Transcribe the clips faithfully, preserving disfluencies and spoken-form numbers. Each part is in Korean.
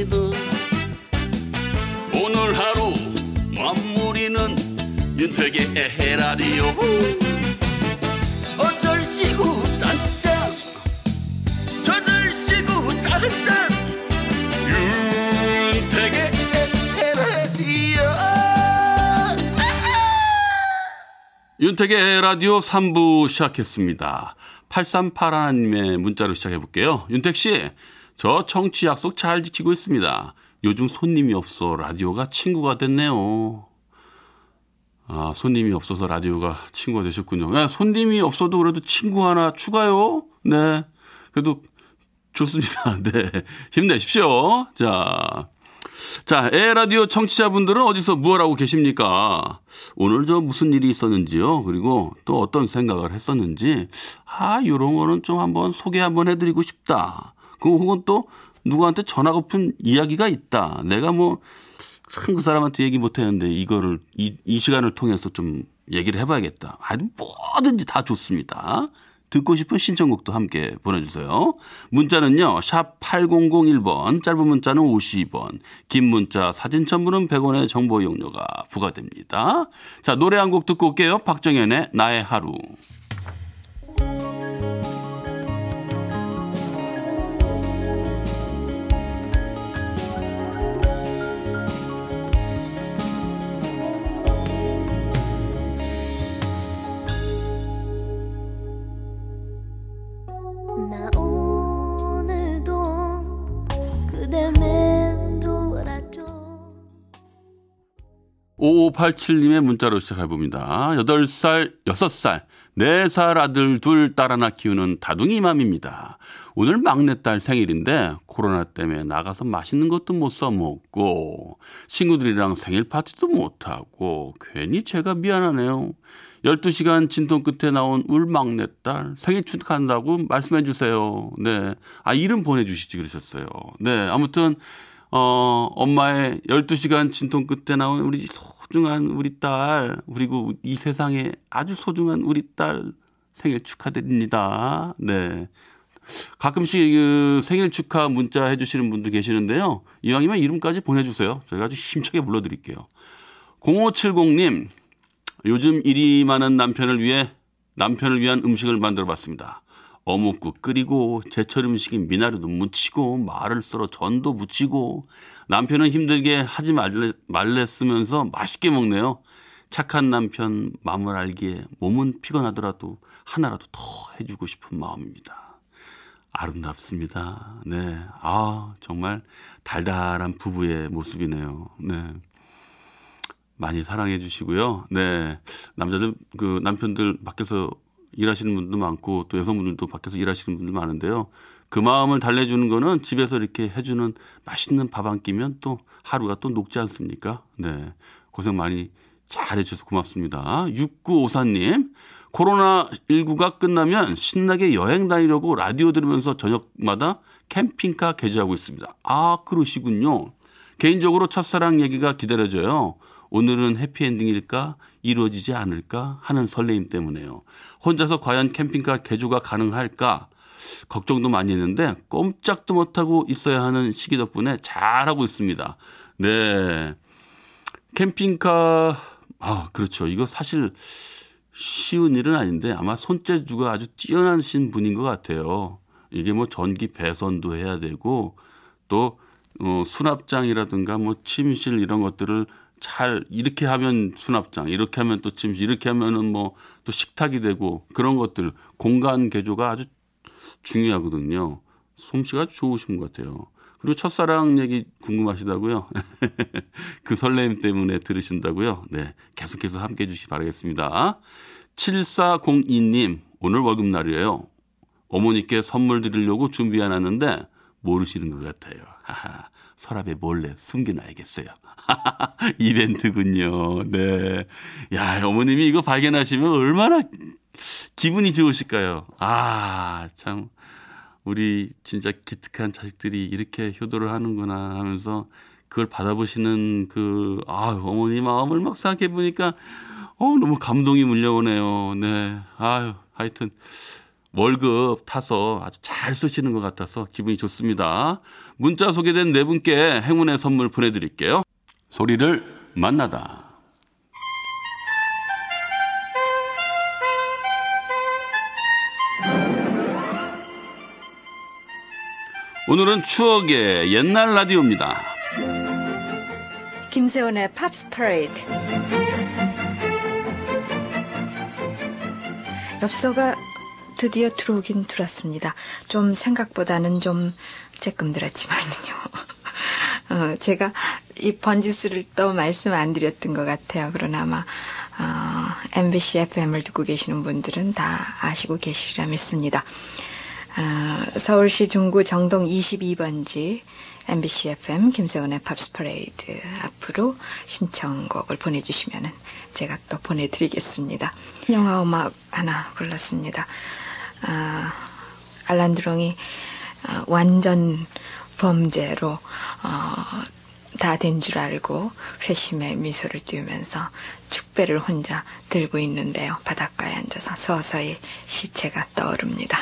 있습니다. 오늘 하루 마무리는 윤택의 에헤라디오. 어쩔 시구 짠짠 저들 시구 짠짠 윤택의 에헤라디오. 윤택의 에헤라디오 삼 부 시작했습니다. 팔삼팔일 님의 문자로 시작해볼게요. 윤택씨, 저 청취 약속 잘 지키고 있습니다. 요즘 손님이 없어 라디오가 친구가 됐네요. 아, 손님이 없어서 라디오가 친구가 되셨군요. 네, 손님이 없어도 그래도 친구 하나 추가요. 네, 그래도 좋습니다. 네, 힘내십시오. 자, 자, 에라디오 청취자분들은 어디서 무엇 하고 계십니까? 오늘 저 무슨 일이 있었는지요? 그리고 또 어떤 생각을 했었는지, 아, 이런 거는 좀 한번 소개 한번 해드리고 싶다. 그리고 혹은 또 누구한테 전하고픈 이야기가 있다. 내가 뭐 참 그 사람한테 얘기 못했는데 이거를 이, 이 시간을 통해서 좀 얘기를 해봐야겠다. 아주 뭐든지 다 좋습니다. 듣고 싶은 신청곡도 함께 보내주세요. 문자는요. 샵 팔공공일 번, 짧은 문자는 오십 원, 긴 문자 사진 첨부는 백 원의 정보 이용료가 부과됩니다. 자, 노래 한 곡 듣고 올게요. 박정현의 나의 하루. 오오팔칠 님의 문자로 시작해봅니다. 여덟 살, 여섯 살, 네 살 아들 둘 딸 하나 키우는 다둥이 맘입니다. 오늘 막내딸 생일인데 코로나 때문에 나가서 맛있는 것도 못 사 먹고 친구들이랑 생일 파티도 못하고 괜히 제가 미안하네요. 열두 시간 진통 끝에 나온 울 막내딸 생일 축하한다고 말씀해 주세요. 네, 아 이름 보내주시지 그러셨어요. 네, 아무튼 어, 엄마의 열두 시간 진통 끝에 나온 우리 소중한 우리 딸, 그리고 이 세상에 아주 소중한 우리 딸 생일 축하드립니다. 네. 가끔씩 그 생일 축하 문자 해주시는 분도 계시는데요. 이왕이면 이름까지 보내주세요. 저희가 아주 힘차게 불러드릴게요. 공오칠공 님, 요즘 일이 많은 남편을 위해 남편을 위한 음식을 만들어 봤습니다. 어묵국 끓이고 제철 음식인 미나루도 무치고 말을 썰어 전도 무치고 남편은 힘들게 하지 말래, 말래 쓰면서 맛있게 먹네요. 착한 남편 마음을 알기에 몸은 피곤하더라도 하나라도 더 해주고 싶은 마음입니다. 아름답습니다. 네, 아 정말 달달한 부부의 모습이네요. 네. 많이 사랑해 주시고요. 네, 남자들 그 남편들 밖에서 일하시는 분도 많고 또 여성분들도 밖에서 일하시는 분들 많은데요. 그 마음을 달래주는 거는 집에서 이렇게 해주는 맛있는 밥 한 끼면 또 하루가 또 녹지 않습니까? 네, 고생 많이 잘 해주셔서 고맙습니다. 육구오사 님, 코로나십구가 끝나면 신나게 여행 다니려고 라디오 들으면서 저녁마다 캠핑카 개조하고 있습니다. 아, 그러시군요. 개인적으로 첫사랑 얘기가 기다려져요. 오늘은 해피엔딩일까? 이루어지지 않을까 하는 설레임 때문에요. 혼자서 과연 캠핑카 개조가 가능할까 걱정도 많이 했는데 꼼짝도 못하고 있어야 하는 시기 덕분에 잘하고 있습니다. 네, 캠핑카 아 그렇죠. 이거 사실 쉬운 일은 아닌데 아마 손재주가 아주 뛰어나신 분인 것 같아요. 이게 뭐 전기 배선도 해야 되고 또 어, 수납장이라든가 뭐 침실 이런 것들을 잘 이렇게 하면 수납장, 이렇게 하면 또 침실, 이렇게 하면은 뭐 또 식탁이 되고 그런 것들 공간 개조가 아주 중요하거든요. 솜씨가 좋으신 것 같아요. 그리고 첫사랑 얘기 궁금하시다고요? 그 설렘 때문에 들으신다고요? 네, 계속해서 함께해 주시 바라겠습니다. 칠사공이 님, 오늘 월급날이에요. 어머니께 선물 드리려고 준비 안 하는데 모르시는 것 같아요. 하하. 서랍에 몰래 숨겨놔야겠어요. 이벤트군요. 네. 야, 어머님이 이거 발견하시면 얼마나 기분이 좋으실까요? 아, 참. 우리 진짜 기특한 자식들이 이렇게 효도를 하는구나 하면서 그걸 받아보시는 그, 아, 어머니 마음을 막 생각해보니까, 어, 너무 감동이 물려오네요. 네. 아유, 하여튼. 월급 타서 아주 잘 쓰시는 것 같아서 기분이 좋습니다. 문자 소개된 네 분께 행운의 선물 보내드릴게요. 소리를 만나다. 오늘은 추억의 옛날 라디오입니다. 김세훈의 팝스 퍼레이드. 엽서가 드디어 들어오긴 들어왔습니다. 좀 생각보다는 좀 조금 들었지만요. 어, 제가 이 번지수를 또 말씀 안 드렸던 것 같아요. 그러나 아마 어, 엠비씨 에프엠을 듣고 계시는 분들은 다 아시고 계시리라 믿습니다. 어, 서울시 중구 정동 이십이 번지 엠비씨 에프엠 김세훈의 팝스 퍼레이드 앞으로 신청곡을 보내주시면은 제가 또 보내드리겠습니다. 영화 음악 하나 골랐습니다. 어, 알란드롱이 어, 완전 범죄로 어, 다 된 줄 알고 회심의 미소를 띄우면서 축배를 혼자 들고 있는데요. 바닷가에 앉아서 서서히 시체가 떠오릅니다.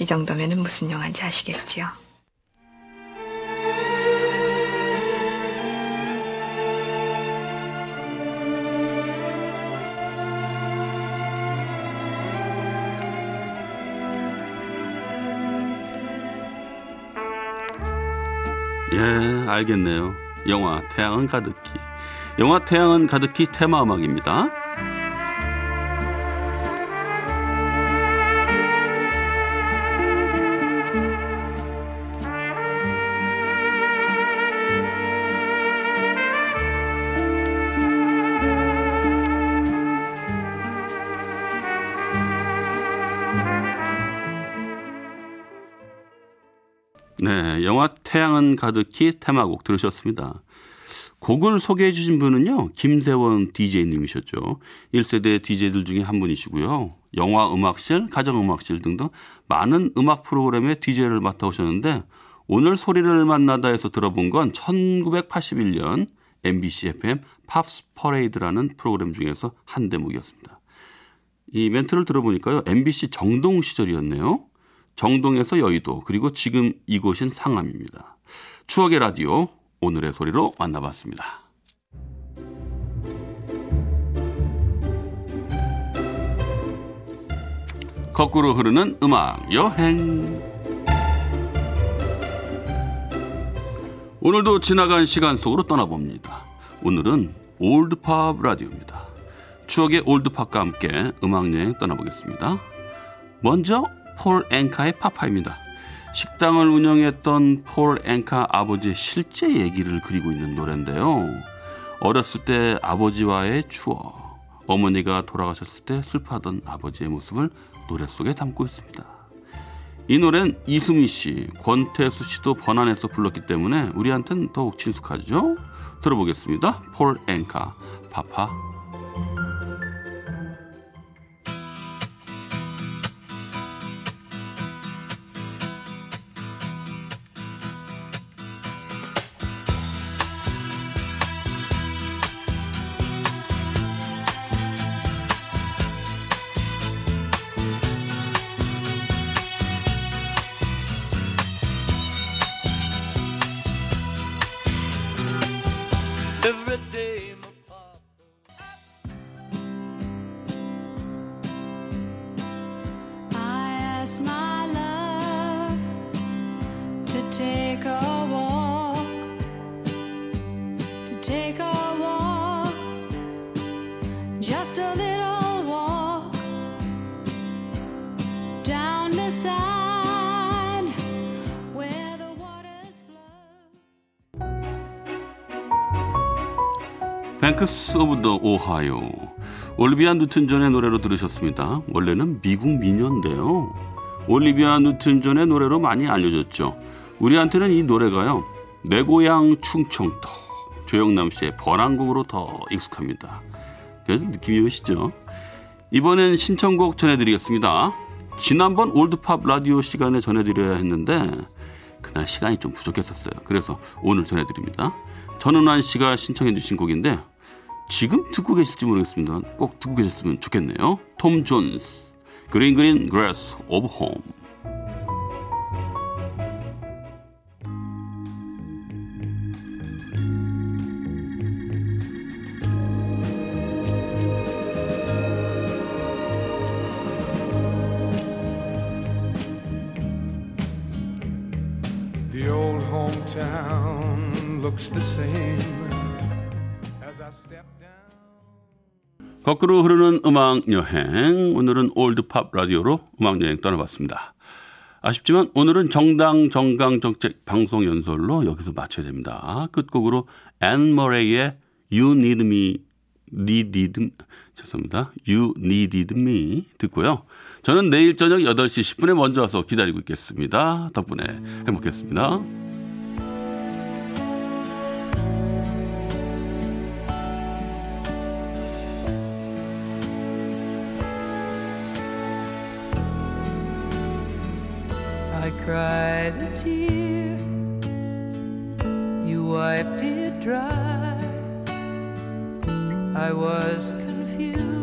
이 정도면은 무슨 영화인지 아시겠지요? 예, 알겠네요. 영화 태양은 가득히. 영화 태양은 가득히 테마 음악입니다. 네, 영화 태양은 가득히 테마곡 들으셨습니다. 곡을 소개해 주신 분은요, 김세원 디제이님이셨죠. 일 세대 디제이들 중에 한 분이시고요. 영화 음악실, 가정음악실 등등 많은 음악 프로그램의 디제이를 맡아오셨는데 오늘 소리를 만나다에서 들어본 건 천구백팔십일 년 엠비씨 에프엠 팝스 퍼레이드라는 프로그램 중에서 한 대목이었습니다. 이 멘트를 들어보니까요, 엠비씨 정동 시절이었네요. 정동에서 여의도, 그리고 지금 이곳인 상암입니다. 추억의 라디오, 오늘의 소리로 만나봤습니다. 거꾸로 흐르는 음악 여행. 오늘도 지나간 시간 속으로 떠나봅니다. 오늘은 올드팝 라디오입니다. 추억의 올드팝과 함께 음악여행 떠나보겠습니다. 먼저 폴 앤카의 파파입니다. 식당을 운영했던 폴 앤카 아버지의 실제 얘기를 그리고 있는 노래인데요. 어렸을 때 아버지와의 추억, 어머니가 돌아가셨을 때 슬퍼하던 아버지의 모습을 노래 속에 담고 있습니다. 이 노래는 이수미 씨, 권태수 씨도 번안해서 불렀기 때문에 우리한테는 더욱 친숙하죠. 들어보겠습니다. 폴 앤카 파파. 뱅크스 오브 더 오하이오, 올리비아 뉴튼 존의 노래로 들으셨습니다. 원래는 미국 민요인데요, 올리비아 뉴튼 존의 노래로 많이 알려졌죠. 우리한테는 이 노래가요, 내 고향 충청도, 조영남 씨의 번안곡으로 더 익숙합니다. 그래서 느낌이 오시죠? 이번엔 신청곡 전해드리겠습니다. 지난번 올드팝 라디오 시간에 전해드려야 했는데 그날 시간이 좀 부족했었어요. 그래서 오늘 전해드립니다. 전은환 씨가 신청해 주신 곡인데 지금 듣고 계실지 모르겠습니다. 꼭 듣고 계셨으면 좋겠네요. 톰 존스, Green Green Grass of Home. The old hometown looks the same as I step down. 거꾸로 흐르는 음악여행, 오늘은 올드팝 라디오로 음악여행 떠나봤습니다. 아쉽지만 오늘은 정당 정강 정책 방송 연설로 여기서 마쳐야 됩니다. 끝곡으로 앤 머레이의 You Need Me, Needed, 죄송합니다. You Needed Me 듣고요. 저는 내일 저녁 여덟 시 십 분에 먼저 와서 기다리고 있겠습니다. 덕분에 행복했습니다. Cried a tear, you wiped it dry. I was confused.